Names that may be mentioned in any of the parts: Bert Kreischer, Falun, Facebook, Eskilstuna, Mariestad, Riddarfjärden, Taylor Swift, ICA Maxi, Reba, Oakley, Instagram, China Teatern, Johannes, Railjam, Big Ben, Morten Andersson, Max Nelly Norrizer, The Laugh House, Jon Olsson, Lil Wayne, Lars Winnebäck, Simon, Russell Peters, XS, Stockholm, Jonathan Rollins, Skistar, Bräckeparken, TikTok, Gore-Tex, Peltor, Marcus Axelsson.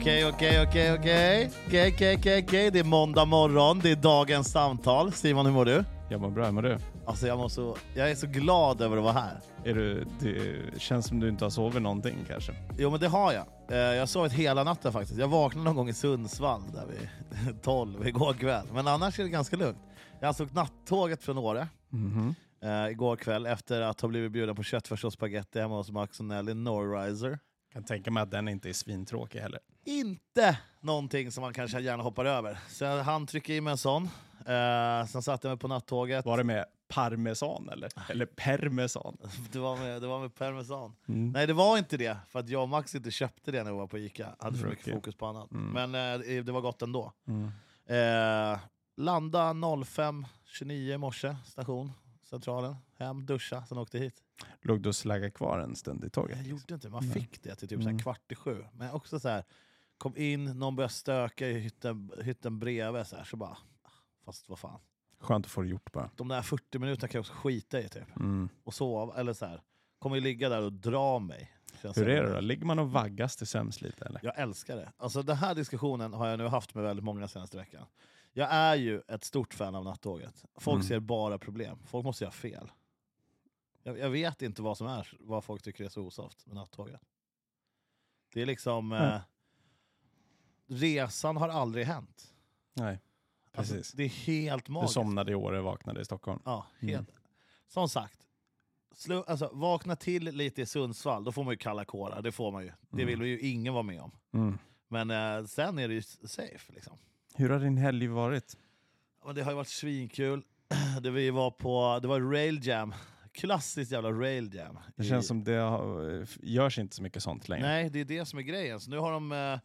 Okej. Det är måndag morgon. Det är dagens samtal. Simon, hur mår du? Jag mår bra, hur mår du? Alltså jag är så glad över att vara här. Det känns som du inte har sovit någonting kanske. Jo, men det har jag. Jag har sovit hela natten faktiskt. Jag vaknade någon gång i Sundsvall där vid 12 igår kväll. Men annars är det ganska lugnt. Jag såg nattåget från Åre. Igår kväll efter att ha blivit bjuden på köttfärs och spagetti hemma hos Max Nelly Norrizer. Jag kan tänka mig att den inte är svintråkig heller. Inte någonting som man kanske gärna hoppar över. Så han trycker i mig en sån. Sen satt jag mig på nattåget. Var det med parmesan eller? Eller parmesan? Det var med parmesan. Mm. Nej, det var inte det. För att jag och Max inte köpte det när vi var på Ica. Hade för mycket fokus på annat. Mm. Men det var gott ändå. Landa 05:29 i morse. Station. Centralen. Hem, duscha. Sen åkte hit. Låg du och slagga kvar en stund i tåget? Jag gjorde inte. Man fick det till typ så här 6:45. Men också så här. Kom in. Någon började stöka i hytten bredvid. Så här. Så bara. Fast vad fan. Skönt att få det gjort bara. De där 40 minuterna kan jag också skita i typ. Och sova. Eller så här. Kommer ju ligga där och dra mig. Hur är det då? Ligger man och vaggas till sömns lite eller? Jag älskar det. Alltså den här diskussionen har jag nu haft med väldigt många senaste veckan. Jag är ju ett stort fan av nattåget. Folk ser bara problem. Folk måste göra fel. Jag vet inte vad folk tycker är så osoft med nattåget. Det är liksom... resan har aldrig hänt. Nej, precis. Alltså, det är helt magiskt. Du somnade i Åre och vaknade i Stockholm. Ja, helt. Som sagt. Vakna till lite i Sundsvall. Då får man ju kalla kårar. Det får man ju. Det vill ju ingen vara med om. Men sen är det ju safe liksom. Hur har din helg varit? Det har ju varit svinkul. Det var Railjam. Klassiskt jävla Railjam. Det känns som det görs inte så mycket sånt längre. Nej, det är det som är grejen. Så nu har de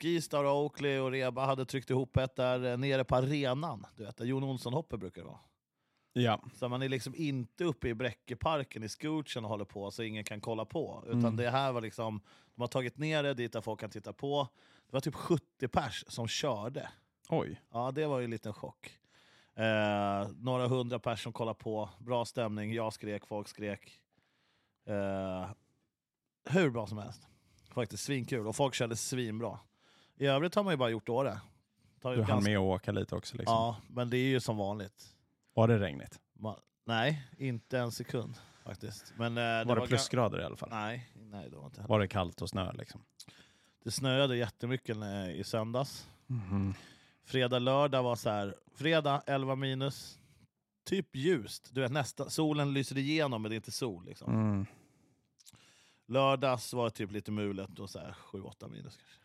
Skistar och Oakley och Reba hade tryckt ihop ett där nere på arenan. Du vet, där Jon Olsson hoppar brukar det vara. Ja. Så man är liksom inte uppe i Bräckeparken i skurchen och håller på så ingen kan kolla på. Utan det här var liksom, de har tagit ner det dit där folk kan titta på. Det var typ 70 pers som körde. Oj. Ja, det var ju en liten chock. Några 100 pers som kollade på. Bra stämning, jag skrek, folk skrek. Hur bra som helst. Faktiskt svinkul och folk körde svinbra. I övrigt har man ju bara gjort Åre. Du hann med att åka lite också liksom. Ja, men det är ju som vanligt. Var det regnigt? Nej, inte en sekund faktiskt. Men, var det plusgrader i alla fall? Nej, det var inte. Var det kallt och snö liksom? Det snöade jättemycket i söndags. Fredag, lördag var så här. Fredag 11 minus. Typ ljust. Du vet, solen lyser igenom men det är inte sol liksom. Lördags var det typ lite mulet och så här 7-8 minus kanske.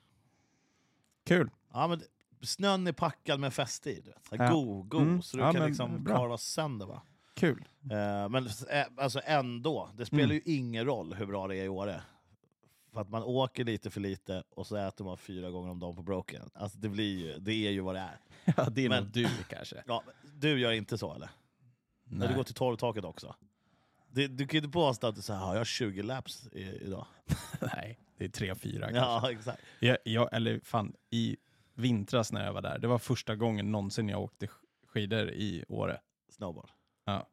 Kul. Ja, men snön är packad med festid. God. Så du kan liksom karva sönder va? Kul. Men ändå. Det spelar ju ingen roll hur bra det är i Åre. För att man åker lite för lite och så äter man 4 gånger om dagen på broken. Alltså det är ju vad det är. Ja, det är nog du kanske. Ja, du gör inte så eller? Nej. När du går till torvtaket också. Du kan ju inte påstå att du säger, jag har 20 laps idag. Nej, det är 3-4 kanske. Ja, exakt. I vintras när jag var där. Det var första gången någonsin jag åkte skidor i Åre. Snowboard. Ja.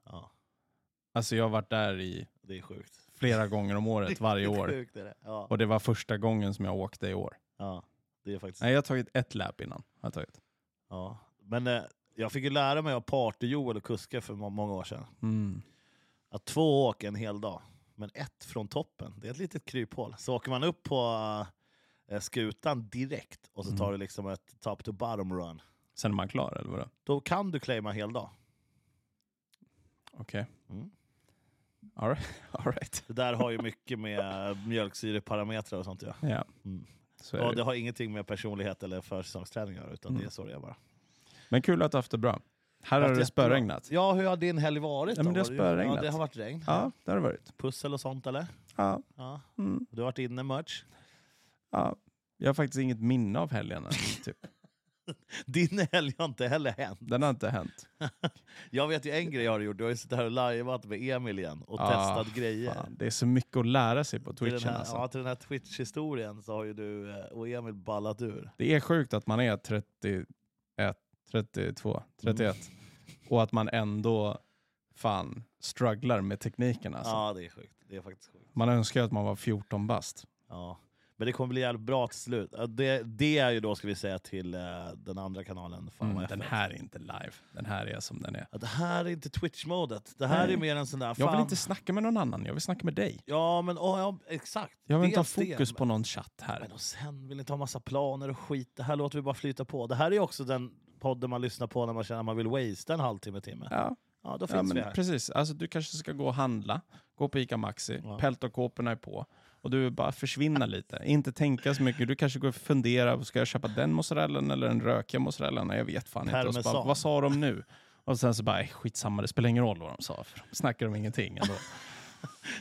Alltså jag har varit där i... Det är sjukt. Flera gånger om året, varje år. Det är sjukt, är det. Ja. Och det var första gången som jag åkte i år. Ja, det är faktiskt... Nej, jag har tagit ett lap innan. Ja, men jag fick ju lära mig av party-Joel och kuska för många år sedan. Att 2 åker en hel dag. Men 1 från toppen. Det är ett litet kryphål. Så åker man upp på... skutan direkt och så tar du liksom ett top to bottom run. Sen är man klar eller vadå? Då kan du claima hel dag. Okej. All right. Det där har ju mycket med mjölksyreparametrar och sånt. Ja. Så ja, det har ingenting med personlighet eller försäsongsträningar utan det är så det är bara. Men kul att du haft det bra. Här har det spöregnat. Ja, hur har din helg varit? Ja, men det har spöregnat. Ja, det har varit regn. Ja, det har varit. Pussel och sånt eller? Ja. Du har varit inne much? Ja, jag har faktiskt inget minne av helgen typ. Din helg har inte heller hänt. Den har inte hänt. Jag vet ju en grej jag har gjort. Du har ju suttit här och liveat med Emil igen och testat grejer. Fan. Det är så mycket att lära sig på Twitchen. Till den här Twitch-historien så har ju du och Emil ballat ur. Det är sjukt att man är 31, 32, 31. Och att man ändå fan strugglar med tekniken. Ja, det är sjukt. Det är faktiskt sjukt. Man önskar att man var 14 bast. Ja. Men det kommer bli jävligt bra till slut. Det är ju då, ska vi säga till den andra kanalen. Fan, den här är inte live. Den här är som den är. Det här är inte Twitch-modet. Det här är mer en sån där... Fan. Jag vill inte snacka med någon annan. Jag vill snacka med dig. Ja, men exakt. Jag vill inte ha fokus på någon chatt här. Men och sen vill inte ha massa planer och skit. Det här låter vi bara flyta på. Det här är ju också den podden man lyssnar på när man känner att man vill waste en halvtimme, timme. Ja. Ja, då finns vi här. Precis, alltså du kanske ska gå och handla. Gå på ICA Maxi, Peltorkåporna är på. Och du bara försvinna lite. Inte tänka så mycket, du kanske går och fundera. Ska jag köpa den mozzarellan eller den rökiga mozzarellan? Jag vet fan inte, och så bara, vad sa de nu? Och sen så bara, skitsamma, det spelar ingen roll vad de sa, för de snackar om ingenting ändå.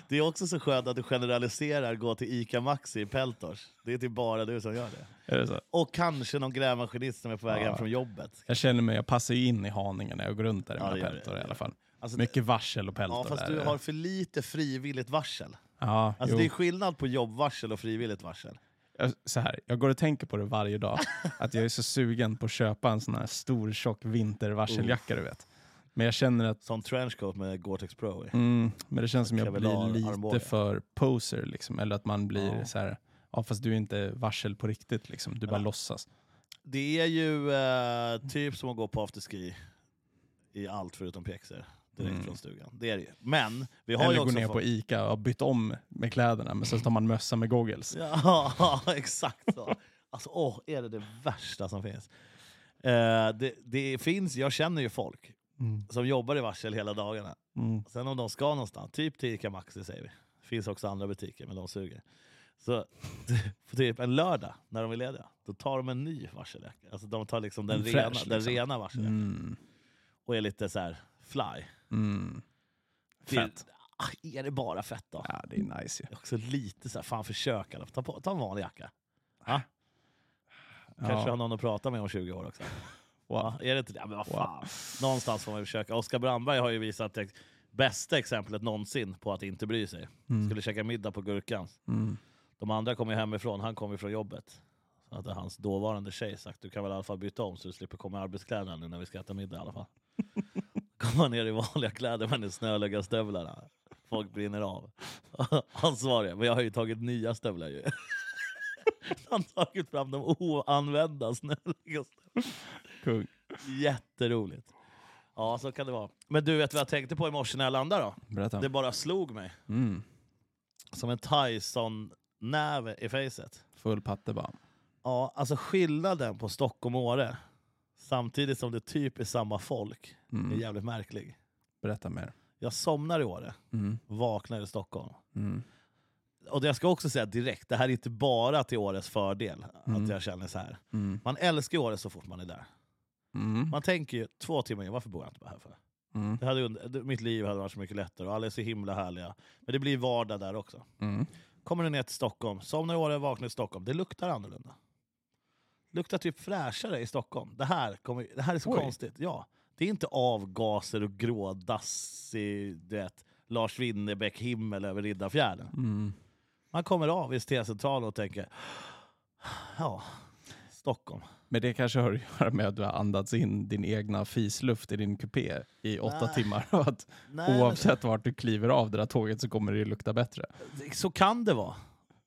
Det är också så skönt att du generaliserar, gå till ICA Maxi i Peltors. Det är typ bara du som gör det. Är det så? Och kanske någon grävmaskinist som är på väg hem från jobbet. Jag känner mig, jag passar ju in i haningen när jag går runt där i mina Peltor i alla fall. Alltså, mycket varsel och Peltor. Ja, fast där. Du har för lite frivilligt varsel. Ja, alltså det är skillnad på jobbvarsel och frivilligt varsel. Så här, jag går och tänker på det varje dag. Att jag är så sugen på att köpa en sån här stor, tjock vintervarseljacka, du vet. Men jag känner att... Sån trenchcoat med Gore-Tex Pro. Men det känns som jag blir lite för poser, liksom. Eller att man blir så här... Ja, fast du är inte varsel på riktigt, liksom. Du bara låtsas. Det är ju typ som att gå på afterski i allt förutom pjäxor. Direkt från stugan. Det är det ju. Men vi har eller ju också... Eller gå ner på Ica och byta om med kläderna. Men sen tar man mössa med goggles. Ja, exakt så. Alltså, är det värsta som finns. Det finns... Jag känner ju folk... som jobbar i varsel hela dagarna. Sen om de ska någonstans, typ till ICA Maxi säger vi. Det finns också andra butiker, men de suger. Så typ en lördag när de är lediga, då tar de en ny varseljacka. Alltså de tar liksom den rena, liksom. Den rena varseljackan. Och är lite så här fly. Fett. Är det bara fett då? Ja, det är nice ju. Ja. Också lite så här, fan försök alla. Ta en vanlig jacka. Ja. Kanske har någon att prata med om 20 år också. Wow. Ja, är det inte det? Ja, men vad fan. Wow. Någonstans får man försöka. Oskar Brandberg har ju visat bästa exemplet någonsin på att inte bry sig. Skulle käka middag på Gurkan. De andra kom ju hemifrån. Han kom ju från jobbet. Så att hans dåvarande tjej sagt, du kan väl i alla fall byta om så du slipper komma i arbetskläderna nu när vi ska äta middag i alla fall. Komma ner i vanliga kläder med de snölägga stövlarna. Folk brinner av. Han svarade, men jag har ju tagit nya stövlar ju. Han tagit fram de oanvända snälla. Kung. Jätteroligt. Ja, så kan det vara. Men du vet vad jag tänkte på i morse när jag landade då? Berätta. Det bara slog mig. Som en Tyson-näve i facet. Full patte bara. Ja, alltså skillnaden på Stockholm och Åre, samtidigt som det typ är samma folk, är jävligt märklig. Berätta mer. Jag somnar i Åre. Vaknar i Stockholm. Och jag ska också säga direkt, det här är inte bara till Åres fördel att jag känner så här. Man älskar Åre så fort man är där. Man tänker ju 2 timmar, varför bor jag inte bara här för? Det hade, mitt liv hade varit så mycket lättare och alla är så himla härliga. Men det blir vardag där också. Kommer du ner till Stockholm, somnar i Åre, vaknar i Stockholm. Det luktar annorlunda. Luktar typ fräschare i Stockholm. Det här är så konstigt. Ja, det är inte avgaser och grådass i, du vet, Lars Winnebäck himmel över Riddarfjärden. Man kommer av i Centralen och tänker, ja, Stockholm. Men det kanske hör att göra med att du har andats in din egna fisluft i din kupé i 8 timmar. Och att oavsett vart du kliver av det där tåget så kommer det lukta bättre. Så kan det vara.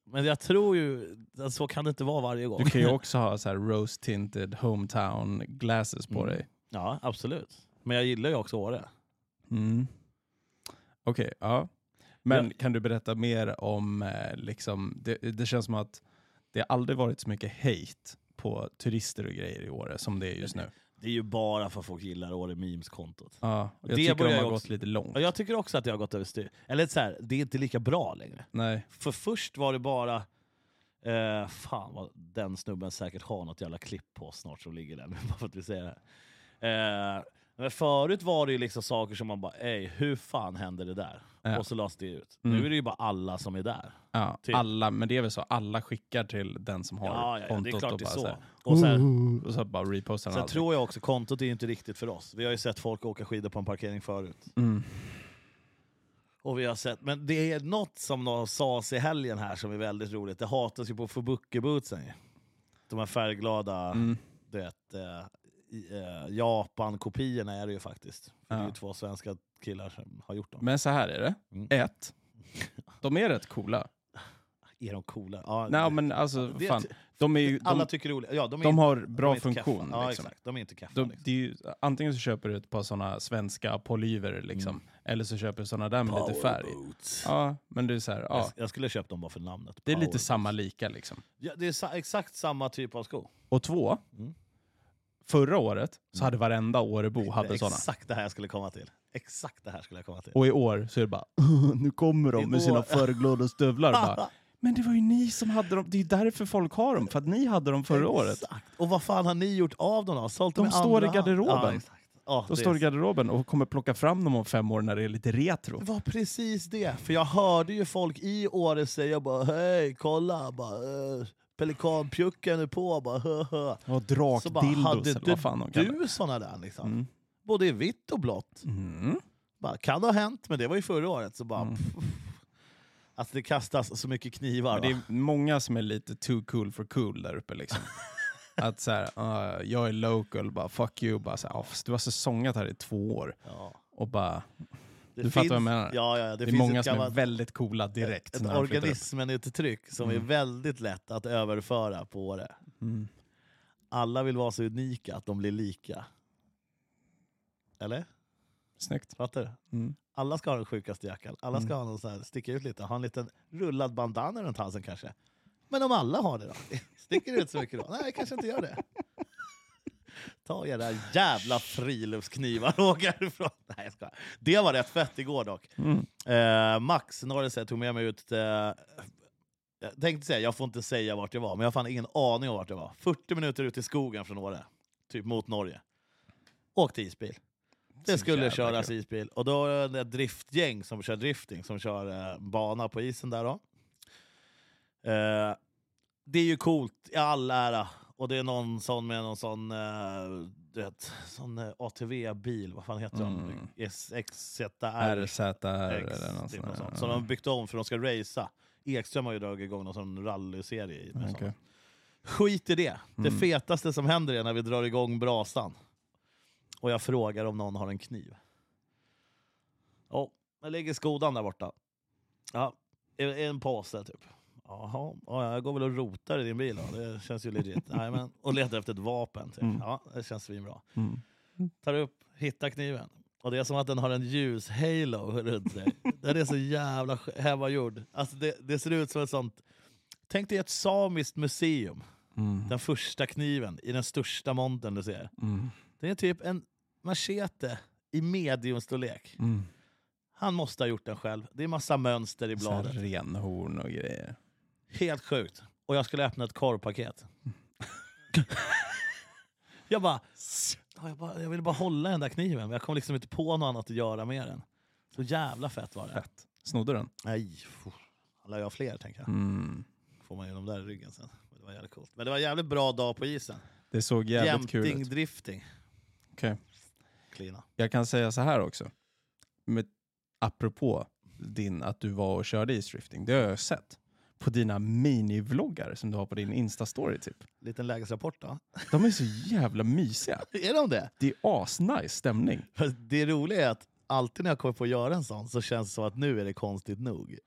Men jag tror ju, så kan det inte vara varje gång. Du kan ju också ha så här rose-tinted hometown glasses på dig. Ja, absolut. Men jag gillar ju också Åre. Okej, ja. Men kan du berätta mer om, liksom, det känns som att det aldrig varit så mycket hate på turister och grejer i Åre som det är just nu. Det är ju bara för att folk gillar Åre Memes-kontot. Ja, jag tycker de har gått lite långt. Jag tycker också att jag har gått överstyr. Eller så här, det är inte lika bra längre. Nej. För först var det bara, fan vad den snubben säkert har något jävla klipp på snart som ligger där. Bara för att vi säger det här. Men förut var det ju liksom saker som man bara, ej, hur fan händer det där? Ja. Och så lades det ut. Nu är det ju bara alla som är där. Ja, typ. Alla, men det är väl så, alla skickar till den som har kontot. Det är klart och bara det är så. Och så bara repostar den. Sen tror jag också, kontot är ju inte riktigt för oss. Vi har ju sett folk åka skidor på en parkering förut. Och vi har sett, men det är något som någon sa i helgen här som är väldigt roligt. Det hatas ju på Fubuki-bootsen. De här färgglada, du vet... Japan-kopierna är det ju faktiskt. För det är ju 2 svenska killar som har gjort dem. Men så här är det. 1. De är rätt coola. är de coola? Ja, nej, men alltså, det, fan. De är ju, alla tycker det är olika. Ja, de har bra funktion. Ja, liksom. Exakt. De är inte kaffa. Liksom. Det är ju, antingen så köper du ett par sådana svenska polyver, liksom. Mm. Eller så köper du sådana där med lite färg. Ja, men det är så här, ja. Jag skulle köpa dem bara för namnet. Det är lite samma lika, liksom. Ja, det är exakt samma typ av sko. Och två. Mm. Förra året så hade varenda Årebo hade sådana. Exakt det här jag skulle komma till. Exakt det här skulle jag komma till. Och i år så är det bara, nu kommer de med sina förglåd och stövlar. Bara, men det var ju ni som hade dem. Det är ju därför folk har dem. För att ni hade dem förra året. Exakt. Och vad fan har ni gjort av dem? De står i garderoben. Ja, de står i garderoben och kommer plocka fram dem om 5 år när det är lite retro. Det var precis det. För jag hörde ju folk i Åre säga bara, hej, kolla. Bara, pelikanpjucken är på. Bara, och drakdildos eller vad fan de kallar. Du sådana där liksom. Mm. Både i vitt och blått. Mm. Bara, kan det ha hänt, men det var ju förra året. Så bara, alltså det kastas så mycket knivar. Det är många som är lite too cool for cool där uppe liksom. Att så här, jag är local, bara fuck you. Bara, så här, du har säsongat här i 2 år. Ja. Och bara... Du fattar vad jag menar. Ja, det finns många som är väldigt coola direkt. Ett organismen är ett tryck som är väldigt lätt att överföra på det. Mm. Alla vill vara så unika att de blir lika. Eller? Snyggt. Fattar du? Mm. Alla ska ha den sjukaste jackan. Alla ska ha någon så här, sticka ut lite. Ha en liten rullad bandana runt halsen kanske. Men om alla har det då? Sticker ut så mycket då? Nej, jag kanske inte gör det. Ta era jävla friluftsknivar och åka härifrån. Nej, jag ska. Det var rätt fett igår dock. Mm. Max Norrizer tog med mig ut. Jag tänkte säga, jag får inte säga vart det var. Men jag har fan ingen aning om vart det var. 40 minuter ut i skogen från Åre. Typ mot Norge. Åkte isbil. Det skulle köras isbil. Och då är det ett driftgäng som kör drifting. Som kör bana på isen där då. Det är ju coolt i all ära. Och det är någon sån med någon sån, du vet, sån ATV-bil. Vad fan heter de? SXZR. Typ sånt. Som de byggt om för de ska racea. Ekström har ju dragit igång någon sån rallyserie i. Okay. Skit i det. Det fetaste som händer är när vi drar igång brasan. Och jag frågar om någon har en kniv. Ja, jag lägger skodan där borta. Ja, en påse typ. Jaha, jag går väl och rotar i din bil då. Det känns ju legit. Nej, men, och letar efter ett vapen typ. Ja, det känns svinbra. Tar upp, hittar kniven. Och det är som att den har en ljus halo runt sig. Den är så jävla hemmagjord. Alltså det ser ut som ett sånt. Tänk dig ett samiskt museum. Den första kniven i den största monten du ser. Det är typ en machete i mediumstorlek. Han måste ha gjort den själv. Det är massa mönster i bladet. Så här renhorn och grejer. Helt sjukt. Och jag skulle öppna ett korvpaket. Jag ville bara hålla den där kniven. Men jag kom liksom inte på något annat att göra med den. Så jävla fett var det. Fett. Snodde den? Nej. Alla jag fler, tänker jag. Får man ju de där i ryggen sen. Det var jävligt coolt. Men det var en jävligt bra dag på isen. Det såg jävligt kul ut. Jämting, drifting. Okej. Okay. Jag kan säga så här också. Med apropå att du var och körde isdrifting. Det har jag sett. På dina minivloggar som du har på din Insta-story typ. Liten lägesrapport då. De är så jävla mysiga. Är de det? Det är asnice stämning. Det roliga är att alltid när jag kommer på att göra en sån så känns det som att nu är det konstigt nog.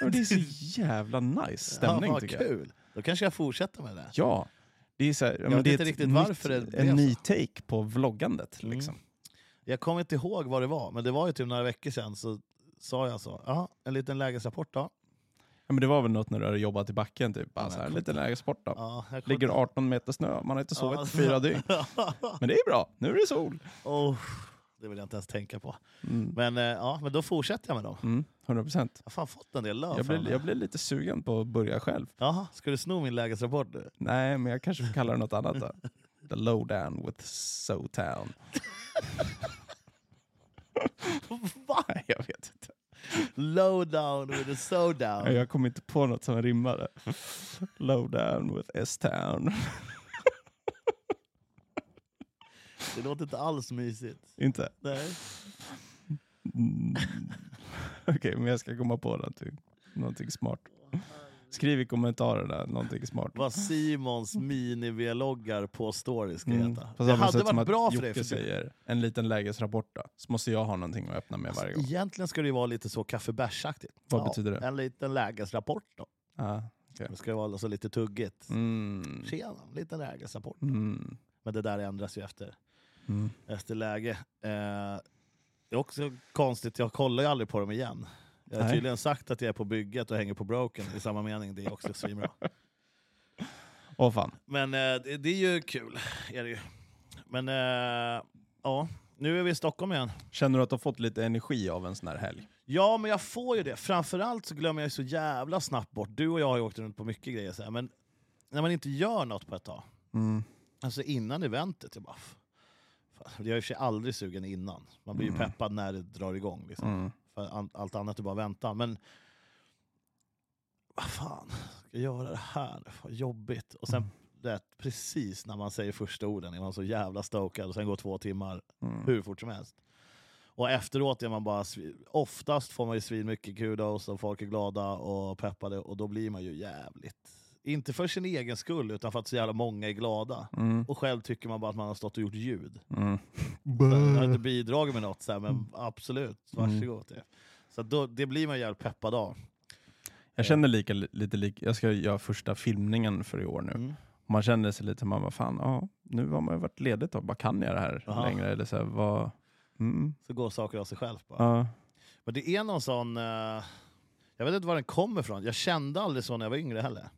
Ja, det är så jävla nice stämning tycker jag. Kul. Då kanske jag fortsätter med det. Ja. Det är så här, jag vet inte riktigt varför det är en ny take på vloggandet liksom. Jag kommer inte ihåg vad det var. Men det var ju typ några veckor sedan så sa jag så. Ja, en liten lägesrapport då. Men det var väl något när du hade jobbat i backen typ. Bara så här, lite lägersport då. Ligger 18 meter snö. Man har inte sovit 4 dygn. Men det är bra. Nu är det sol. Det vill jag inte ens tänka på. Men ja, men då fortsätter jag med dem. 100%. Jag har fan fått en del löv. Jag blir lite sugen på att börja själv. Jaha, ska du sno min lägesrapport nu? Nej, men jag kanske kallar det något annat då. The Lowdown with SoTown. Va? Nej, jag vet inte. Low down with a so down. Jag kom inte på något som rimmade. Low down with S-town. Det låter inte alls mysigt. Inte? Nej. Okej, men jag ska komma på någonting smart. Skriv i kommentarer där, någonting smart. Vad Simons mini-vloggar på story ska heta. Det hade varit bra för dig. Säger en liten lägesrapport då. Så måste jag ha någonting att öppna med varje gång. Egentligen ska det ju vara lite så kaffebärsaktigt. Vad betyder det? En liten lägesrapport då. Ja, okay. Det ska vara alltså lite tuggigt. Mm. Tjena, lite lägesapport. Mm. Men det där ändras ju efter läge. Det är också konstigt, jag kollar ju aldrig på dem igen. Jag har tydligen sagt att jag är på bygget och hänger på broken i samma mening. Det är också svinbra. Åh fan. Men det är ju kul. Är det ju. Men ja, nu är vi i Stockholm igen. Känner du att du har fått lite energi av en sån här helg? Ja, men jag får ju det. Framförallt så glömmer jag så jävla snabbt bort. Du och jag har ju åkt runt på mycket grejer. Så här, men när man inte gör något på ett tag. Mm. Alltså innan eventet. Jag bara... Jag är ju för sig aldrig sugen innan. Man blir ju peppad när det drar igång. Liksom. Mm. För allt annat är bara vänta. Men vad fan ska jag göra det här? Vad jobbigt. Och sen rätt precis när man säger första orden är man så jävla stokad. Och sen går 2 timmar hur fort som helst. Och efteråt är man bara... Oftast får man ju svin mycket kuda och så folk är glada och peppade. Och då blir man ju jävligt... Inte för sin egen skull, utan för att så jävla många är glada. Mm. Och själv tycker man bara att man har stått och gjort ljud. Mm. Jag har inte bidragit med något, så här, men absolut. Varsågod. Mm. Så då, det blir man jävligt peppad av. Jag känner lite, jag ska göra första filmningen för i år nu. Mm. Man känner sig lite, man bara fan, ja, nu har man ju varit ledigt och bara kan jag det här längre? Eller så här, vad... Mm. Så går saker av sig själv bara. Ja. Men det är någon sån, jag vet inte var den kommer ifrån. Jag kände aldrig så när jag var yngre heller.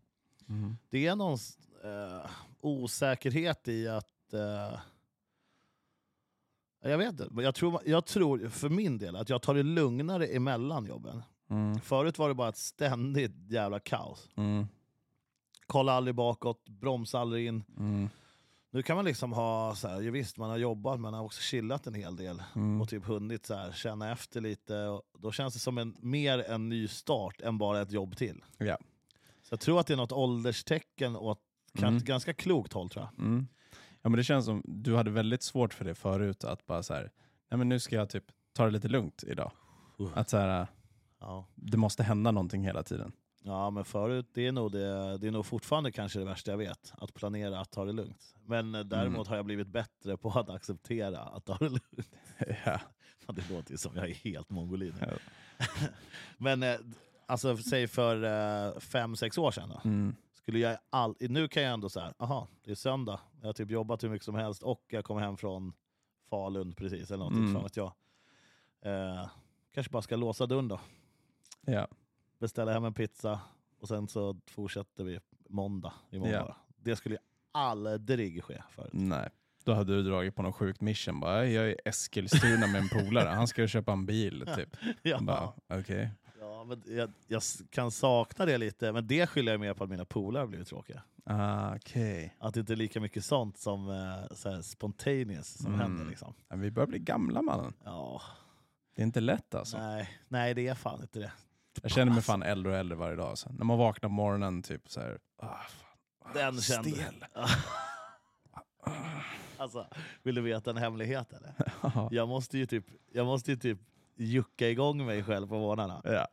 Mm. Det är någon osäkerhet i att jag vet inte, men jag tror för min del att jag tar det lugnare emellan jobben. Mm. Förut var det bara ett ständigt jävla kaos. Mm. Kolla aldrig bakåt, bromsa aldrig in. Mm. Nu kan man liksom ha så här, ju visst man har jobbat, men har också chillat en hel del och typ hunnit så här, känna efter lite och då känns det som mer en ny start än bara ett jobb till. Ja. Så jag tror att det är något ålderstecken åt ganska klokt håll, tror jag. Mm. Ja, men det känns som du hade väldigt svårt för det förut att bara så här, nej men nu ska jag typ ta det lite lugnt idag. Att så här, det måste hända någonting hela tiden. Ja, men förut, det är nog fortfarande kanske det värsta jag vet. Att planera att ta det lugnt. Men däremot har jag blivit bättre på att acceptera att ta det lugnt. Ja. Det låter ju som jag är helt mongolid. Ja. Men... Alltså säg för 5-6 år sedan då. Mm. Skulle jag nu kan jag ändå så här, det är söndag. Jag har typ jobbat hur mycket som helst och jag kommer hem från Falun precis eller någonting från att jag kanske bara ska låsa dörren då. Ja. Beställa hem en pizza och sen så fortsätter vi imorgon. Ja. Det skulle ju aldrig ske förut. Nej. Då hade du dragit på någon sjukt mission. Bara, jag är i Eskilstuna med en polare. Han ska köpa en bil typ. Ja. Okej. Ja, men jag kan sakna det lite. Men det skyller jag mer på att mina polare blivit tråkiga. Okay. Att det inte är lika mycket sånt som såhär, spontaneous som händer liksom. Men vi börjar bli gamla, mannen. Ja. Det är inte lätt alltså. Nej, det är fan inte det. Jag känner mig fan äldre och äldre varje dag. Så. När man vaknar på morgonen typ så här. Den stel. Alltså, vill du veta en hemlighet eller? Jag måste ju typ jucka igång mig själv på morgnarna. Ja.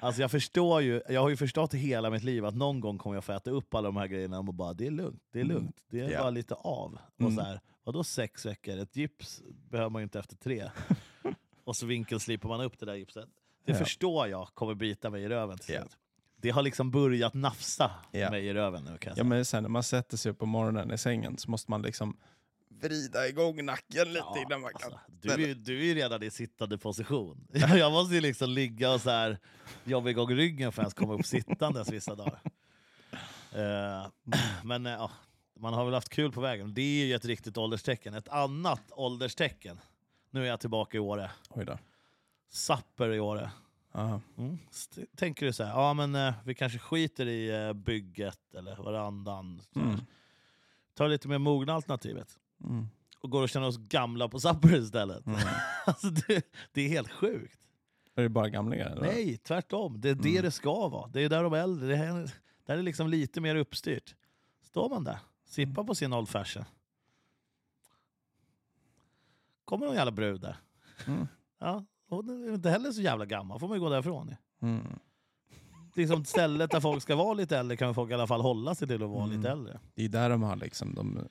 Alltså jag har ju förstått hela mitt liv att någon gång kommer jag få äta upp alla de här grejerna och bara, det är lugnt. Det är bara lite av. Och så här, vadå 6 veckor? Ett gips behöver man ju inte efter 3. Och så vinkelslipar man upp det där gipset. Det förstår jag kommer bita mig i röven till slut. Det har liksom börjat nafsa mig i röven nu, kan jag säga. Ja, men sen när man sätter sig upp på morgonen i sängen så måste man liksom vrida igång nacken lite innan man kan. Alltså, du är redan i sittande position. Jag måste ju liksom ligga och så här jobba igång ryggen för att komma upp sittandes vissa dagar. Men man har väl haft kul på vägen. Det är ju ett riktigt ålderstecken. Ett annat ålderstecken. Nu är jag tillbaka i Åre. Oj då. Sapper i Åre. Tänker du så här, vi kanske skiter i bygget eller varandan. Tar lite mer mogna alternativet. Och går och känner oss gamla på Sapper istället. Alltså det är helt sjukt. Är det bara gamlingar eller? Nej, tvärtom. Det är det ska vara. Det är där de äldre. Det här är liksom lite mer uppstyrt. Står man där, sippar på sin old fashion. Kommer någon jävla brud där. Ja. Och det är inte heller så jävla gammal. Får man ju gå därifrån. Liksom stället där folk ska vara lite äldre kan folk i alla fall hålla sig till att vara lite äldre. Det är där de har liksom de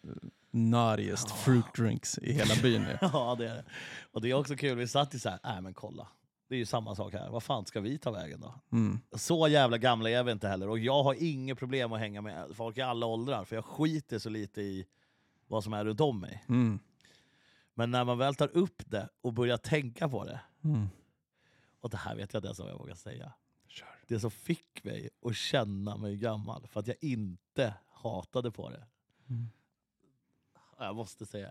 nariest fruit drinks i hela byn. Ja, det är det. Och det är också kul. Vi satt i så här, men kolla. Det är ju samma sak här. Vad fan ska vi ta vägen då? Mm. Så jävla gamla är vi inte heller. Och jag har inget problem att hänga med folk i alla åldrar. För jag skiter så lite i vad som är runt om mig. Mm. Men när man väl tar upp det och börjar tänka på det. Mm. Och det här vet jag det som jag vågar säga. Sure. Det som fick mig att känna mig gammal. För att jag inte hatade på det. Mm. Jag måste säga.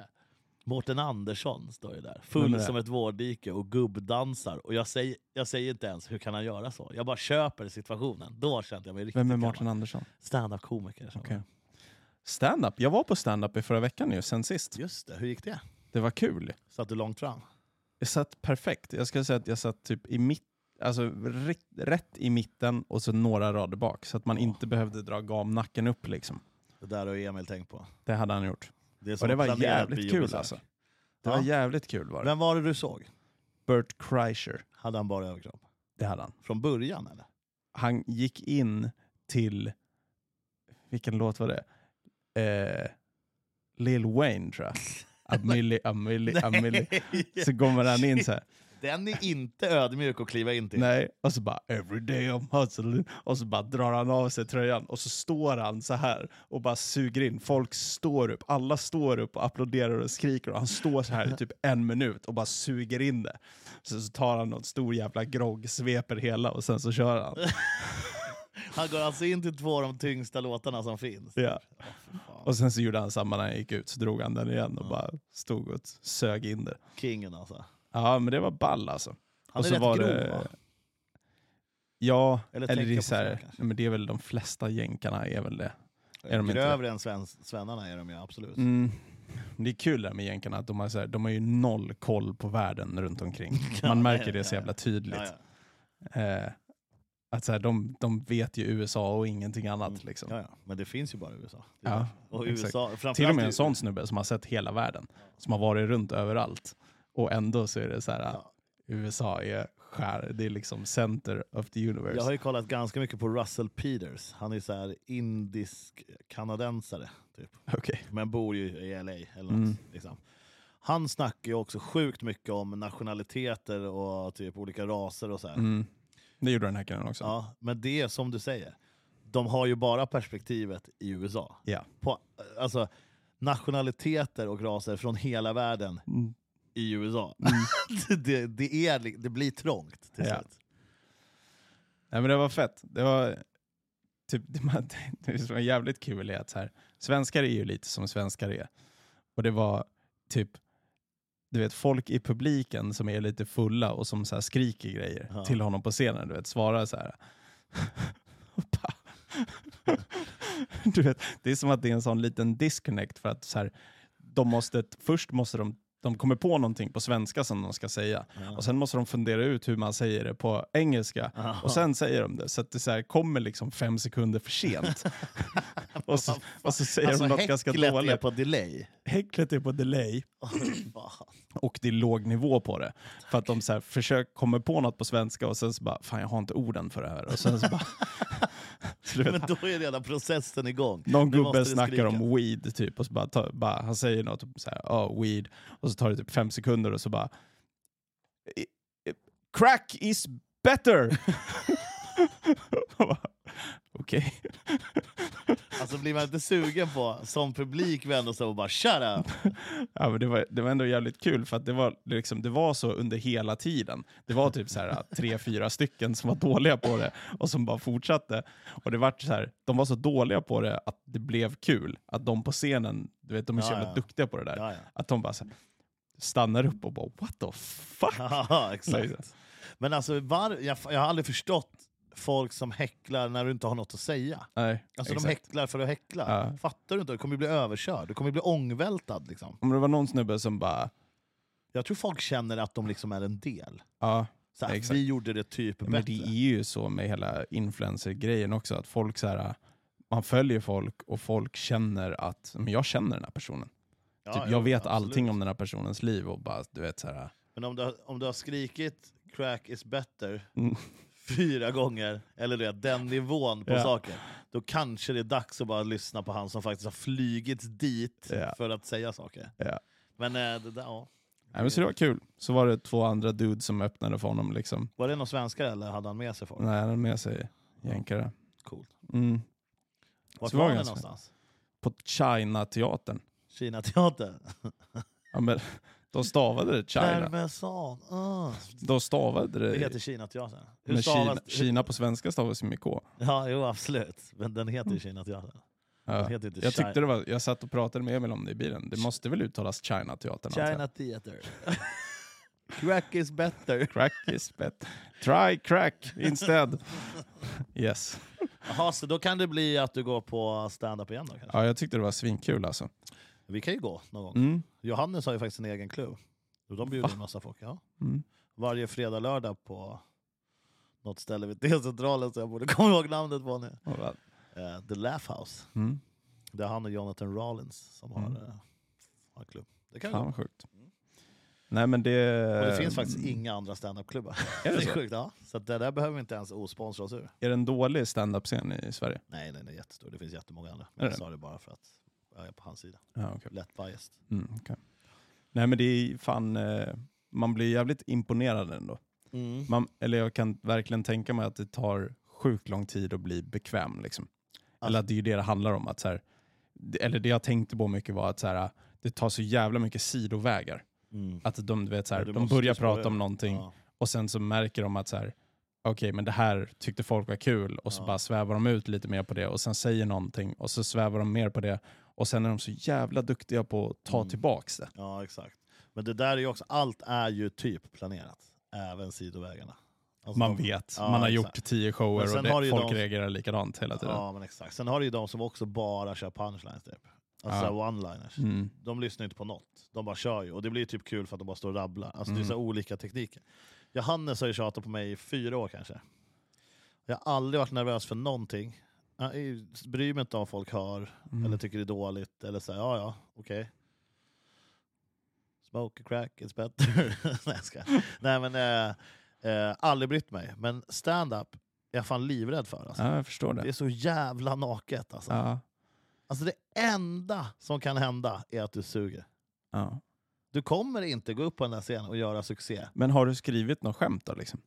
Morten Andersson står ju där. Full som ett vårdike och gubbdansar. Och jag säger inte ens hur kan han göra så. Jag bara köper situationen. Då kände jag mig riktigt. Vem är Morten Andersson? Stand-up-komiker. Okay. Stand-up? Jag var på stand-up i förra veckan nu, sen sist. Just det, hur gick det? Det var kul. Satt du långt fram? Jag satt perfekt. Jag skulle säga att jag satt typ i mitt, alltså rätt i mitten och så några rader bak. Så att man inte behövde dra gamnacken upp liksom. Det där har Emil tänkt på. Det hade han gjort. Och det var jävligt kul alltså. Det var jävligt kul var det. Vem var det du såg? Bert Kreischer. Hade han bara överkropp? Det hade han. Från början eller? Han gick in till... Vilken låt var det? Lil Wayne tror jag. Amilly. Så kommer han in så här. Den är inte ödmjuk att kliva in till. Nej, och så bara every day I'm hustling. Och så bara drar han av sig tröjan. Och så står han så här och bara suger in. Folk står upp, alla står upp och applåderar och skriker. Och han står så här i typ en minut och bara suger in det. Så tar han något stor jävla grogg, sveper hela och sen så kör han. Han går alltså in till två av de tyngsta låtarna som finns. Ja. Oh, och sen så gjorde han samma när han gick ut. Så drog han den igen och bara stod och sög in det. Kingen alltså. Ja, men det var ball alltså. Han och är så rätt var grov, det... va? Ja, eller det är så här... Nej, men det är väl de flesta jänkarna är väl det. Är de grövre än svennarna är de ju, absolut. Mm. Det är kul där med jänkarna att de har, så här, de har ju noll koll på världen runt omkring. Man märker det så jävla tydligt. Att så här, de vet ju USA och ingenting annat liksom. Ja. Men det finns ju bara USA. Ja, och USA till och med en sån snubbe som har sett hela världen. Som har varit runt överallt. Och ändå så är det så här USA är skär, det är liksom center of the universe. Jag har ju kollat ganska mycket på Russell Peters. Han är så här indisk kanadensare typ. Okay. Men bor ju i LA eller något, liksom. Han snackar ju också sjukt mycket om nationaliteter och typ olika raser och så här. Mm. Det gjorde den här killen också. Ja, men det är som du säger. De har ju bara perspektivet i USA. Yeah. På, alltså nationaliteter och raser från hela världen. Mm. I USA. Mm. det blir trångt till slut. Nej, men det var fett. Det var typ det var jävligt kul att så här. Svenskar är ju lite som svenskar är. Och det var typ du vet folk i publiken som är lite fulla och som så här skriker grejer till honom på scenen, du vet, svarar så här. Du vet, det är som att det är en sån liten disconnect för att så här först måste de kommer på någonting på svenska som de ska säga. Ja. Och sen måste de fundera ut hur man säger det på engelska. Aha. Och sen säger de det. Så att det så här kommer liksom 5 sekunder för sent. och så säger alltså, de något ganska dåligt. Häcklet är på delay. Och det är låg nivå på det. För att de så här försöker komma på något på svenska. Och sen så bara, fan jag har inte orden för det här. Och sen så bara... Men då är redan processen igång. Någon gubbe snackar om weed typ. Och så bara han säger något så här, weed. Och så tar det typ 5 sekunder och så bara crack is better. Okej. Alltså blir man inte sugen på som publik vänder sig och bara shut up. Ja, men det var ändå jävligt kul för att det var så under hela tiden. Det var typ så här 3-4 stycken som var dåliga på det och som bara fortsatte och det vart så här de var så dåliga på det att det blev kul att de på scenen, du vet de är så jävla duktiga på det där att de bara så här, stannar upp och bara what the fuck. Ja, exakt. Men alltså jag har aldrig förstått folk som häcklar när du inte har något att säga. Nej, alltså exakt. De häcklar för att häckla. Ja. Fattar du inte? Du kommer ju bli överkörd. Du kommer ju bli ångvältad liksom. Om det var någon snubbe som bara... Jag tror folk känner att de liksom är en del. Ja, så här, exakt. Vi gjorde det typ bättre. Men det är ju så med hela influencer-grejen också. Att folk så här... Man följer folk och folk känner att... Men jag känner den här personen. Ja, typ, jag vet allting om den här personens liv och bara, du vet så här... Men om du har skrikit crack is better... Mm. 4 gånger, eller du vet, den nivån på saker, då kanske det är dags att bara lyssna på han som faktiskt har flygit dit för att säga saker. Men det där, Nej, men så det var kul. Så var det två andra dudes som öppnade för honom liksom. Var det någon svenskar eller hade han med sig folk? Nej, han hade med sig jänkare. Coolt. Mm. Vart var han någonstans? På China Teatern. China Teatern? Ja, men de stavade det China. De stavade det. Det heter China Teatern. Hur stavas Kina på svenska stavas med K? Ja, jo, absolut. Men den heter China Teatern. Ja. Jag tyckte det var, jag satt och pratade med Emil om det i bilen. Det måste väl uttalas China Teatern. China Teatern. Crack is better. Crack is better. Try crack instead. Yes. Jaha, så då kan det bli att du går på stand-up igen då kanske? Ja, jag tyckte det var svinkul alltså. Vi kan ju gå någon gång. Mm. Johannes har ju faktiskt en egen klubb. De bjuder en massa folk, ja. Mm. Varje fredag lördag på något ställe vid T-centralen, så jag borde komma ihåg namnet på nu. The Laugh House. Mm. Det är han och Jonathan Rollins som har klubb. Det kan vara sjukt. Mm. Nej, men det... Och det finns faktiskt inga andra stand-up-klubbar. Är det så? Sjukt, ja. Så det där behöver vi inte ens osponsra oss ur. Är det en dålig stand-up-scen i Sverige? Nej, den är jättestor. Det finns jättemånga andra. Men jag sa det bara för att jag är på hans sida. Ah, okay. Lätt biased. Mm, okay. Nej, men det är fan... Man blir jävligt imponerad ändå. Mm. Eller jag kan verkligen tänka mig att det tar sjukt lång tid att bli bekväm liksom. Eller att det är ju det det handlar om. Att så här, eller det jag tänkte på mycket var att så här, det tar så jävla mycket sidovägar. Mm. Att de, du vet, så här, de börjar prata om någonting. Ja. Och sen så märker de att så här, okej, men det här tyckte folk var kul. Och så bara svävar de ut lite mer på det. Och sen säger någonting. Och så svävar de mer på det. Och sen är de så jävla duktiga på att ta tillbaks det. Ja, exakt. Men det där är ju också, allt är ju typ planerat. Även sidovägarna. Alltså man vet, ja, man har gjort 10 shower och det, folk reagerar likadant hela tiden. Ja, men exakt. Sen har det ju de som också bara kör punchlines typ. Alltså one-liners. Mm. De lyssnar inte på något. De bara kör ju. Och det blir ju typ kul för att de bara står och rabblar. Alltså det är så olika tekniker. Johannes har ju tjatat på mig i 4 år kanske. Jag har aldrig varit nervös för någonting. Jag bryr mig inte om folk hör eller tycker det är dåligt. Eller så här, ja, okej. Okay. Smoke, crack, it's better. Nej, jag ska. Nej, men... aldrig brytt mig, men stand-up är jag fan livrädd för alltså. Ja, jag förstår det. Det är så jävla naket alltså. Ja. Alltså det enda som kan hända är att du suger. Ja. Du kommer inte gå upp på den där scenen och göra succé. Men har du skrivit något skämt då liksom?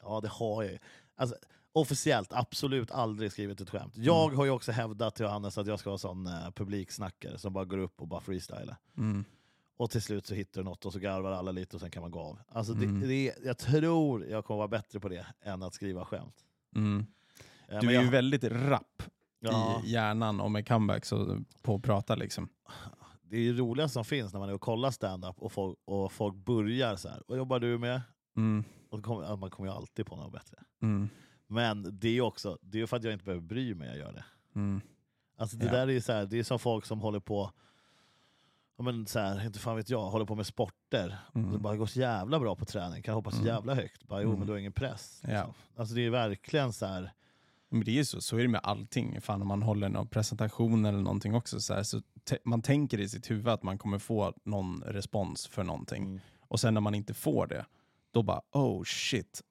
Ja, det har jag ju. Alltså, officiellt absolut aldrig skrivit ett skämt. Jag har ju också hävdat till Johannes att jag ska vara sån publiksnackare som bara går upp och bara freestylar. Mm. Och till slut så hittar du något och så garvar alla lite och sen kan man gå av. Alltså jag tror jag kommer vara bättre på det än att skriva skämt. Mm. Du är ju väldigt rapp i hjärnan om en comeback så på att prata liksom. Det är ju roligast som finns när man är och kollar stand-up och folk börjar så här. Vad jobbar du med? Mm. Och man kommer ju alltid på något bättre. Mm. Men det är ju också, det är för att jag inte behöver bry mig, jag gör det. Mm. Alltså det där är ju så här, det är som folk som håller på men så här, inte fan vet jag, håller på med sporter. Det bara går så jävla bra på träning. Kan hoppa så jävla högt. Bara, men du har ingen press. Liksom. Ja. Alltså det är verkligen så här. Men det är ju så är det med allting. Fan, om man håller någon presentation eller någonting också. Så här, så man tänker i sitt huvud att man kommer få någon respons för någonting. Mm. Och sen när man inte får det, då bara, oh shit,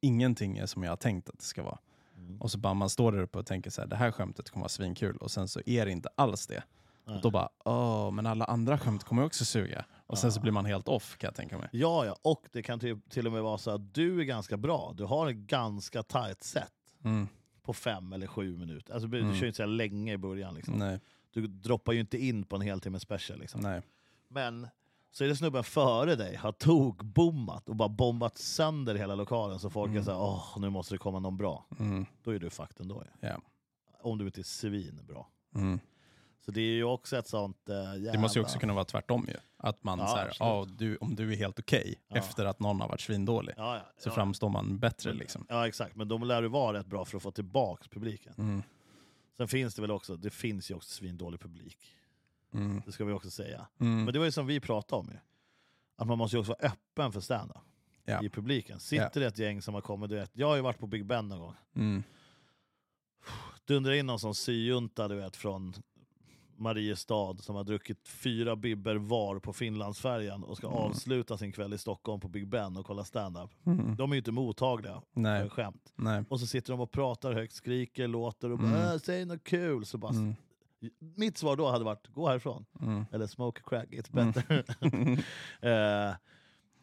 ingenting är som jag har tänkt att det ska vara. Mm. Och så bara man står där uppe och tänker så här, det här skämtet kommer vara svinkul. Och sen så är det inte alls det. Och då bara, men alla andra skämt kommer också suga. Och sen så blir man helt off, kan jag tänka mig. Ja, och det kan till och med vara så att du är ganska bra. Du har ett ganska tight set på 5 eller 7 minuter. Alltså du kör ju inte så länge i början liksom. Nej. Du droppar ju inte in på en hel timme special liksom. Nej. Men så är det snubben före dig har togbommat och bara bombat sönder hela lokalen. Så folk är så här, nu måste det komma någon bra. Då är du faktiskt då. Yeah. Om du inte är svinbra. Så det är ju också ett sånt jävla... Det måste ju också kunna vara tvärtom ju. Att man såhär, om du är helt okej efter att någon har varit svindålig så framstår man bättre liksom. Ja, exakt. Men de lär ju vara rätt bra för att få tillbaka publiken. Sen finns det väl också, det finns ju också svindålig publik. Det ska vi också säga. Men det var ju som vi pratade om ju. Att man måste ju också vara öppen för stand-up i publiken. Sitter det ett gäng som har kommit, jag har ju varit på Big Ben någon gång. Dundrar in någon som syjunta, från Mariestad som har druckit 4 bibber var på Finlandsfärjan och ska avsluta sin kväll i Stockholm på Big Ben och kolla stand-up. De är ju inte mottagliga. Nej. Skämt. Nej. Och så sitter de och pratar högt, skriker, låter och bara, säg något kul. Så bara Mitt svar då hade varit, gå härifrån. Mm. Eller smoke crack, it's better. Mm.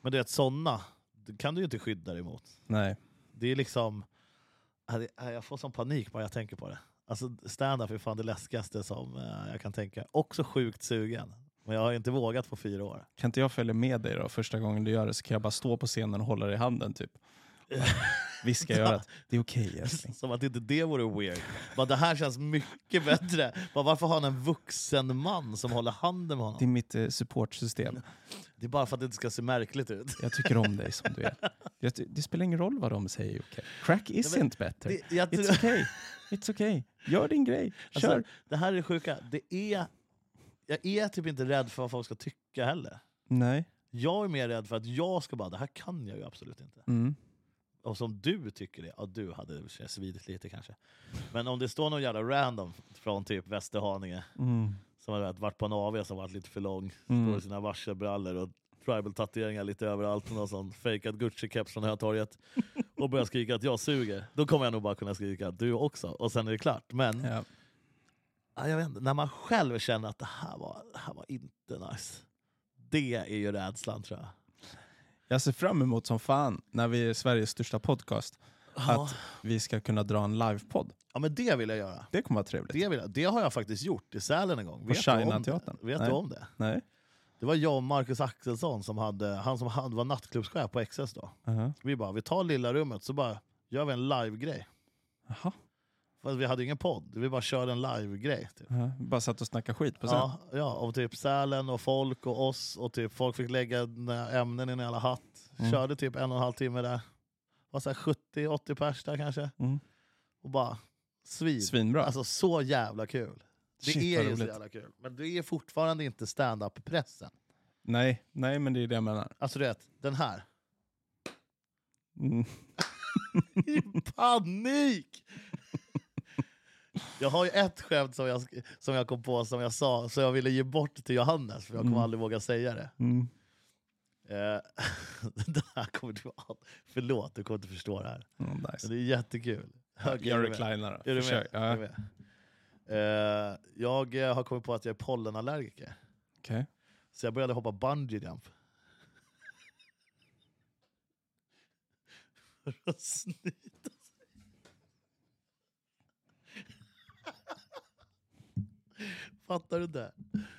Men det är att sådana kan du ju inte skydda dig emot. Nej. Det är liksom, jag får sån panik bara jag tänker på det. Alltså stand-up är fan det läskigaste som jag kan tänka. Också sjukt sugen. Men jag har inte vågat på 4 år. Kan inte jag följa med dig då? Första gången du gör det så kan jag bara stå på scenen och hålla dig i handen typ. Viska jag att det är okej. Okay, som att inte det vore weird. Men det här känns mycket bättre. Men varför har han en vuxen man som håller handen med honom? Det är mitt supportsystem. Det är bara för att det inte ska se märkligt ut. Jag tycker om dig som du är. Det spelar ingen roll vad de säger. Okay. Crack isn't better. It's okay. It's okay. Gör din grej. Kör. Alltså, det här är det sjuka. Jag är typ inte rädd för vad folk ska tycka heller. Nej. Jag är mer rädd för att jag ska bara, det här kan jag ju absolut inte. Mm. Och som du tycker det, ja du hade svidit lite kanske. Men om det står någon jävla random från typ Västerhaninge som har varit på en AV som varit lite för lång, står i sina varselbrallor och tribal-tatueringar lite överallt och någon sån fejkad Gucci-keps från Hötorget och börjar skrika att jag suger, då kommer jag nog bara kunna skrika att du också, och sen är det klart. Men ja, jag vet inte, när man själv känner att det här var inte nice, det är ju rädslan tror jag. Jag ser fram emot som fan när vi är Sveriges största podcast att vi ska kunna dra en livepodd. Ja, men det vill jag göra. Det kommer vara trevligt. Det har jag faktiskt gjort i Sälen en gång. På China Teatern. Vet du om det? Nej. Det var jag och Marcus Axelsson som var nattklubbschef på XS då. Uh-huh. Vi tar lilla rummet så bara gör vi en live-grej. Jaha. Fast vi hade ingen podd. Vi bara körde en live-grej. Typ. Uh-huh. Bara satt och snackade skit på scenen. Ja, om typ Sälen och folk och oss. Och typ folk fick lägga ämnen i en jävla hatt. Mm. Körde typ 1,5 timme där. Var så här 70-80 pers där kanske. Mm. Och bara svinbra. Alltså så jävla kul. Det är ju så jävla kul. Men det är fortfarande inte stand-up-pressen. Nej, men det är det jag menar. Alltså du vet, den här. Mm. I panik! Jag har ju ett skämt som jag kom på, som jag sa, så jag ville ge bort till Johannes, för jag kommer aldrig våga säga det. Mm. Det här kommer du... Förlåt, du kommer inte förstå det här. Oh, nice. Det är jättekul. Okay, jag reclinar. Är du med? Ja. Är du med? Jag har kommit på att jag är pollenallergiker. Okej. Okay. Så jag började hoppa bungee jump. För att snyta. Fattar du det?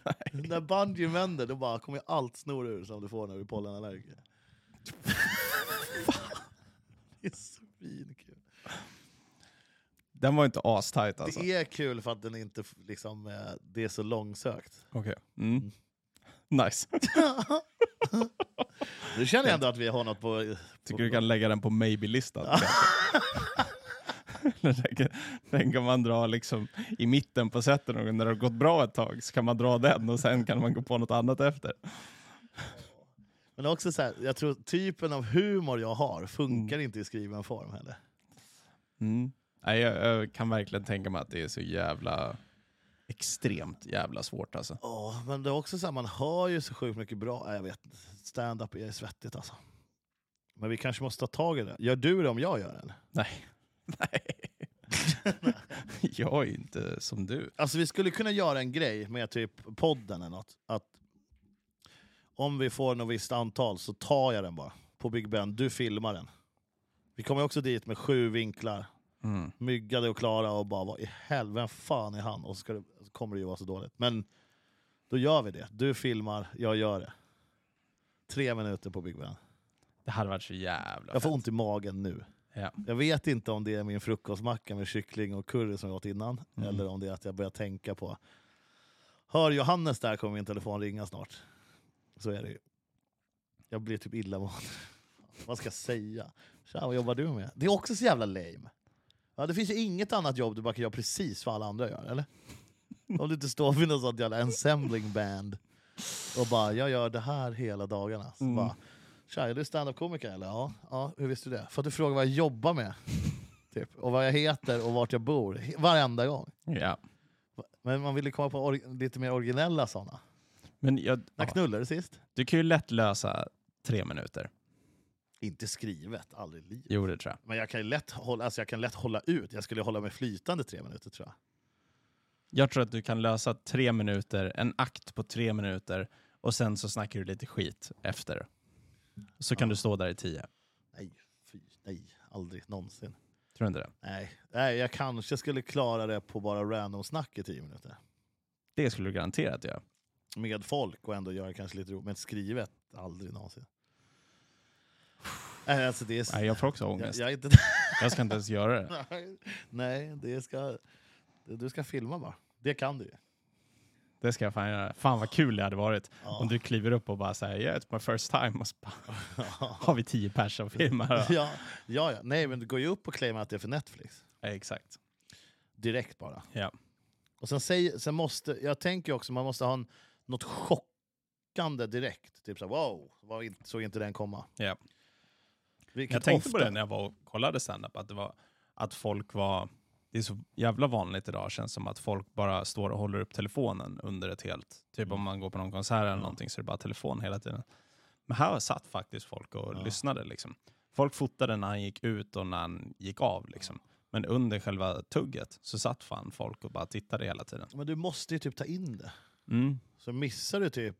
Nej. När bungee vänder, då bara kommer allt snor ur som du får när du är pollenallergiker. Det är så kul. Den var inte astajt alltså. Det är kul för att den inte liksom, det är så långsökt. Okej. Okay. Mm. Nice. Du känner ändå att vi har något på... Tycker du kan lägga den på maybe-listan? Den kan man dra liksom i mitten på sätten, och när det har gått bra ett tag så kan man dra den och sen kan man gå på något annat efter. Men också så här, jag tror typen av humor jag har funkar inte i skriven form heller. Mm. Nej, jag kan verkligen tänka mig att det är så jävla extremt jävla svårt alltså. Ja, men det är också så här, man hör ju så sjukt mycket bra, jag vet, stand-up är svettigt alltså. Men vi kanske måste ta tag i det. Gör du det om jag gör det? Nej. Jag är inte som du. Alltså vi skulle kunna göra en grej med typ podden eller något. Att om vi får något visst antal så tar jag den bara på Big Ben. Du filmar den. Vi kommer också dit med 7 vinklar. Myggade och Klara och bara, vad i helvete, vem fan är han? Och så kommer det ju vara så dåligt. Men då gör vi det. Du filmar, jag gör det. 3 minuter på Big Ben. Det hade varit så jävla... Jag får ont i magen nu. Ja. Jag vet inte om det är min frukostmacka med kyckling och curry som jag åt innan. Eller om det är att jag börjar tänka på... Hör Johannes där, kommer min telefon ringa snart. Så är det ju. Jag blir typ illamående. Vad ska jag säga? Tja, vad jobbar du med? Det är också så jävla lame. Ja, det finns ju inget annat jobb du bara kan göra precis vad alla andra gör, eller? Om du inte står vid något sånt jävla ensembling band och bara, jag gör det här hela dagarna. Så bara... Tja, är du stand-up-komiker eller? Ja, hur visste du det? För att du frågar vad jag jobbar med. Typ. Och vad jag heter och vart jag bor. Varenda gång. Ja. Men man ville komma på lite mer originella sådana. Men när knullar du sist? Du kan ju lätt lösa 3 minuter. Inte skrivet, aldrig i livet. Jo, det tror jag. Men jag kan lätt hålla ut. Jag skulle hålla mig flytande 3 minuter, tror jag. Jag tror att du kan lösa 3 minuter, en akt på 3 minuter, och sen så snackar du lite skit efter. Så kan du stå där i 10. Nej, fy, nej, aldrig någonsin. Tror du inte det? Nej, jag kanske skulle klara det på bara random snack i 10 minuter. Det skulle du garanterat göra. Med folk och ändå göra kanske lite roligt, men skrivet aldrig någonsin. Nej, alltså det är... Nej, jag får också ångest. Jag, inte... jag ska inte ens göra det. Nej, det ska... Du ska filma bara. Det kan du ju. Det ska jag fan göra. Fan vad kul det hade varit. Ja. Om du kliver upp och bara säger yeah, it's my first time. Och så bara, har vi 10 pers som filmar. Ja. Nej, men du går ju upp och claimar att det är för Netflix. Ja, exakt. Direkt bara. Ja. Och sen måste... Jag tänker också man måste ha något chockande direkt. Typ så wow, såg inte den komma. Ja. Jag tänkte ofta på det när jag var och kollade stand-up. Att det var att folk var... Det är så jävla vanligt idag, känns som att folk bara står och håller upp telefonen under ett helt... Typ om man går på någon konsert eller någonting så är det bara telefon hela tiden. Men här satt faktiskt folk och lyssnade liksom. Folk fotade när han gick ut och när han gick av liksom. Men under själva tugget så satt fan folk och bara tittade hela tiden. Men du måste ju typ ta in det. Mm. Så missar du typ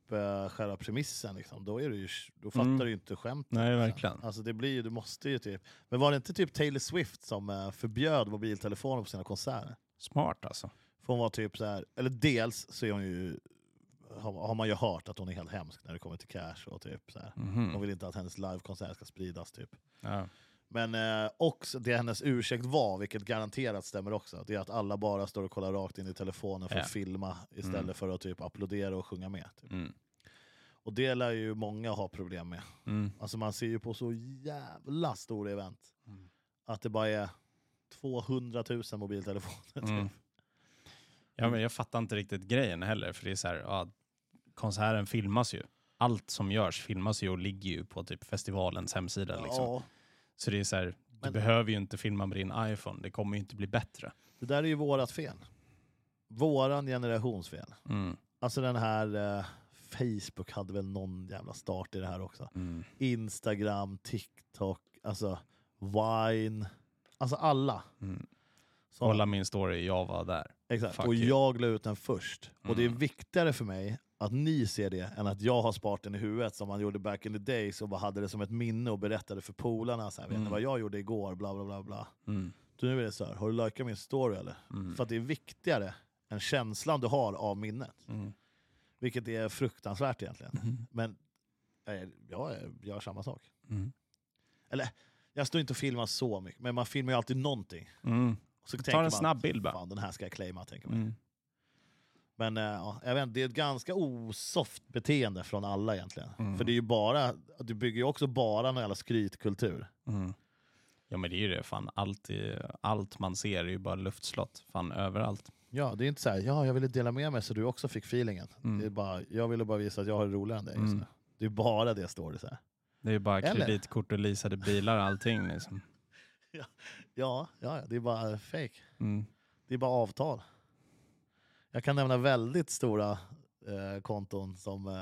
själva premissen liksom, då fattar du ju inte skämt. Nej, verkligen. Alltså det blir ju, du måste ju typ... Men var det inte typ Taylor Swift som förbjöd mobiltelefoner på sina konserter? Smart alltså. För hon var typ så här, eller dels så är hon ju, har man ju hört att hon är helt hemsk när det kommer till cash och typ så här. Mm-hmm. Hon vill inte att hennes livekonsert ska spridas typ. Ja. Men också det hennes ursäkt var, vilket garanterat stämmer också, det är att alla bara står och kollar rakt in i telefonen för att filma istället för att typ applådera och sjunga med. Typ. Mm. Och det lär ju många ha problem med. Mm. Alltså man ser ju på så jävla stora event att det bara är 200 000 mobiltelefoner. Typ. Ja, men jag fattar inte riktigt grejen heller, för det är så här, ja, konserten filmas ju. Allt som görs filmas ju och ligger ju på typ festivalens hemsida liksom. Ja. Så det är så här, du behöver ju inte filma med din iPhone. Det kommer ju inte bli bättre. Det där är ju vårat fel. Våran generationsfel. Mm. Alltså den här... Facebook hade väl någon jävla start i det här också. Mm. Instagram, TikTok, alltså Vine. Alltså alla. Mm. Hålla min story, jag var där. Exakt, fuck och you. Jag la ut den först. Mm. Och det är viktigare för mig att ni ser det än att jag har sparten i huvudet som man gjorde back in the days och bara hade det som ett minne och berättade för polarna så här, vet ni vad jag gjorde igår, bla bla bla bla. Mm. Så nu är det så här, har du likat min story eller? För att det är viktigare än känslan du har av minnet. Mm. Vilket är fruktansvärt egentligen. Men jag gör samma sak. Eller, jag står inte och filmar så mycket, men man filmar ju alltid någonting. Och så tar en snabb bild bara. Fan, den här ska jag claima, tänker man. Men jag vet inte, det är ett ganska osoft beteende från alla egentligen. För det är ju bara, du bygger ju också bara någon jävla skrytkultur. Ja, men det är ju det, fan. Allt man ser är ju bara luftslott, fan, överallt. Ja, det är inte så här, jag ville dela med mig så du också fick feelingen. Det är bara, jag ville bara visa att jag har det roligare än dig just nu. Det är bara det står det så här. Det är bara kreditkort och leasade bilar och allting liksom. Ja, det är bara fake. Det är bara avtal. Jag kan nämna väldigt stora konton som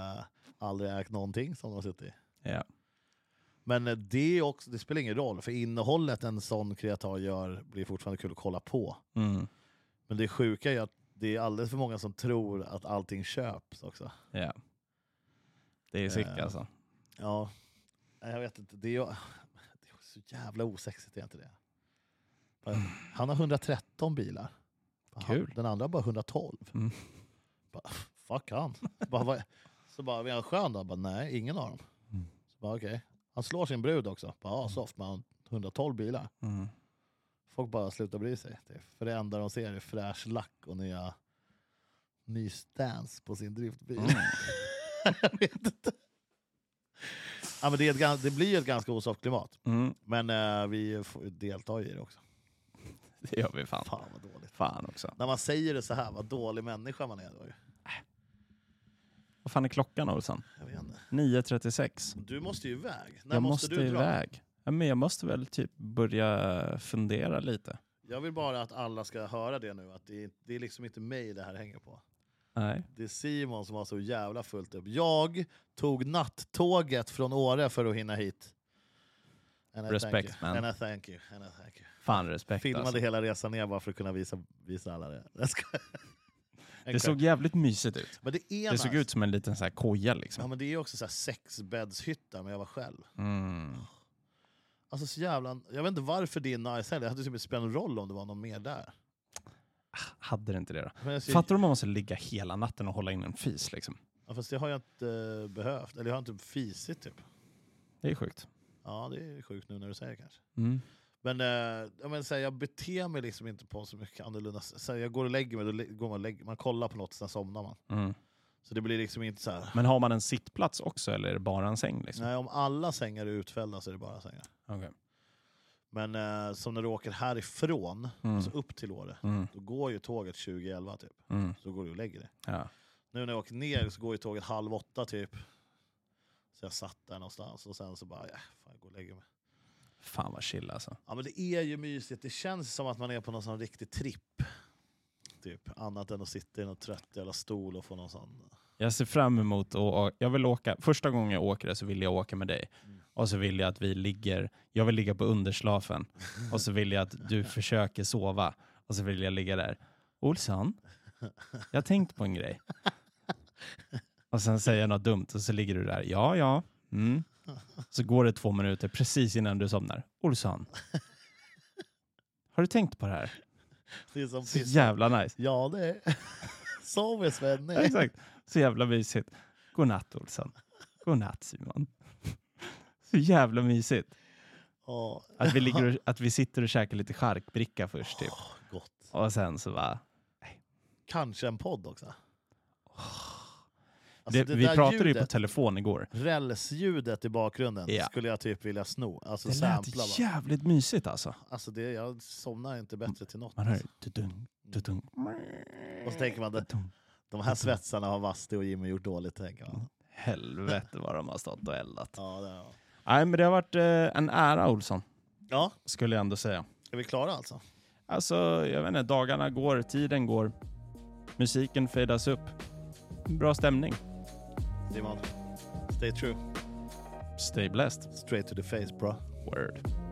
aldrig ägt någonting som de har suttit i. Yeah. Men det spelar ingen roll, för innehållet en sån kreatör gör blir fortfarande kul att kolla på. Men det sjuka är att det är alldeles för många som tror att allting köps också. Ja. Yeah. Det är sick alltså. Ja. Jag vet inte, det är så jävla osexigt, är inte det? Han har 113 bilar. Kul. Den andra bara 112. Bara, fuck han. Så bara, vi är skön då? Bara, nej, ingen av dem. Så bara, okej. Han slår sin brud också. Bara, soft man, 112 bilar. Folk bara slutar bry sig. För det enda de ser är fräsch lack och ny stance på sin driftbil. Jag vet inte. Ja, men det blir ett ganska osoft klimat. Men vi deltar i det också. Det gör vi fan. Fan vad dåligt. Fan också. När man säger det så här, vad dålig människa man är då ju. Vad fan är klockan, Olsson? Jag vet inte. 9:36. Du måste ju iväg. När jag måste du dra? Iväg. Ja, men jag måste väl typ börja fundera lite. Jag vill bara att alla ska höra det nu. Att det är liksom inte mig det här hänger på. Nej. Det är Simon som har så jävla fullt upp. Jag tog nattåget från Åre för att hinna hit. Respekt, man. And I thank you. Fan, respekt. Filmade alltså hela resan ner bara för att kunna visa alla det. Det såg jävligt mysigt ut. Men det såg ut som en liten så här koja liksom. Ja, men det är också så här 6-bäddshytta, men jag var själv. Mm. Alltså så jävla... Jag vet inte varför det är nice heller. Det hade typ spelat en roll om det var någon mer där. Hade det inte det då? Jag ser... Fattar du om man måste ligga hela natten och hålla in en fis liksom? Ja, fast det har jag inte behövt. Eller jag har inte fisit typ. Det är sjukt. Ja, det är sjukt nu när du säger kanske. Mm. Men jag beter mig liksom inte på så mycket annorlunda. Så jag går och lägger mig, man kollar på något, sen somnar man. Mm. Så det blir liksom inte så här. Men har man en sittplats också eller är det bara en säng liksom? Nej, om alla sängar är utfällda så är det bara sängar. Okay. Men som när du åker härifrån, alltså upp till Åre, då går ju tåget 2011 typ. Mm. Så går du och lägger dig. Ja. Nu när jag åker ner så går ju tåget 7:30 typ. Så jag satt där någonstans och sen så bara, jag går och lägger mig. Fan vad chill alltså. Ja, men det är ju mysigt. Det känns som att man är på någon sån riktig tripp. Typ annat än att sitta i någon trött jävla stol och få någon sån. Jag ser fram emot och jag vill åka. Första gången jag åker det så vill jag åka med dig. Mm. Och så vill jag att jag vill ligga på underslafen. Och så vill jag att du försöker sova. Och så vill jag ligga där. Olsson, jag har tänkt på en grej. Och sen säger jag något dumt och så ligger du där. Ja. Mm. Så går det 2 minuter precis innan du somnar. Olsson, har du tänkt på det här? Det är som så jävla nice. Ja, det är. Sover Sven. Ja, exakt. Så jävla mysigt. God natt Olsson. God natt Simon. Så jävla mysigt. Oh. Att vi sitter och käkar lite charkbricka först typ. Gott. Och sen så va. Kanske en podd också. Alltså vi pratade ljudet, ju på telefon igår. Rälsljudet i bakgrunden skulle jag typ vilja sno. Alltså det lät jävligt mysigt alltså. Alltså det, jag somnar inte bättre till något. Man hör du-dung. Och så tänker man, de här svetsarna har Vasti och Jimmy gjort dåligt, tänker man. Helvete vad de har stått och eldat. Ja, det har. Nej, men det har varit en ära, Olsson. Ja. Skulle jag ändå säga. Är vi klara alltså? Alltså, jag vet inte, dagarna går, tiden går. Musiken fadas upp. Bra stämning. Simon, stay true. Stay blessed. Straight to the face, bro. Word.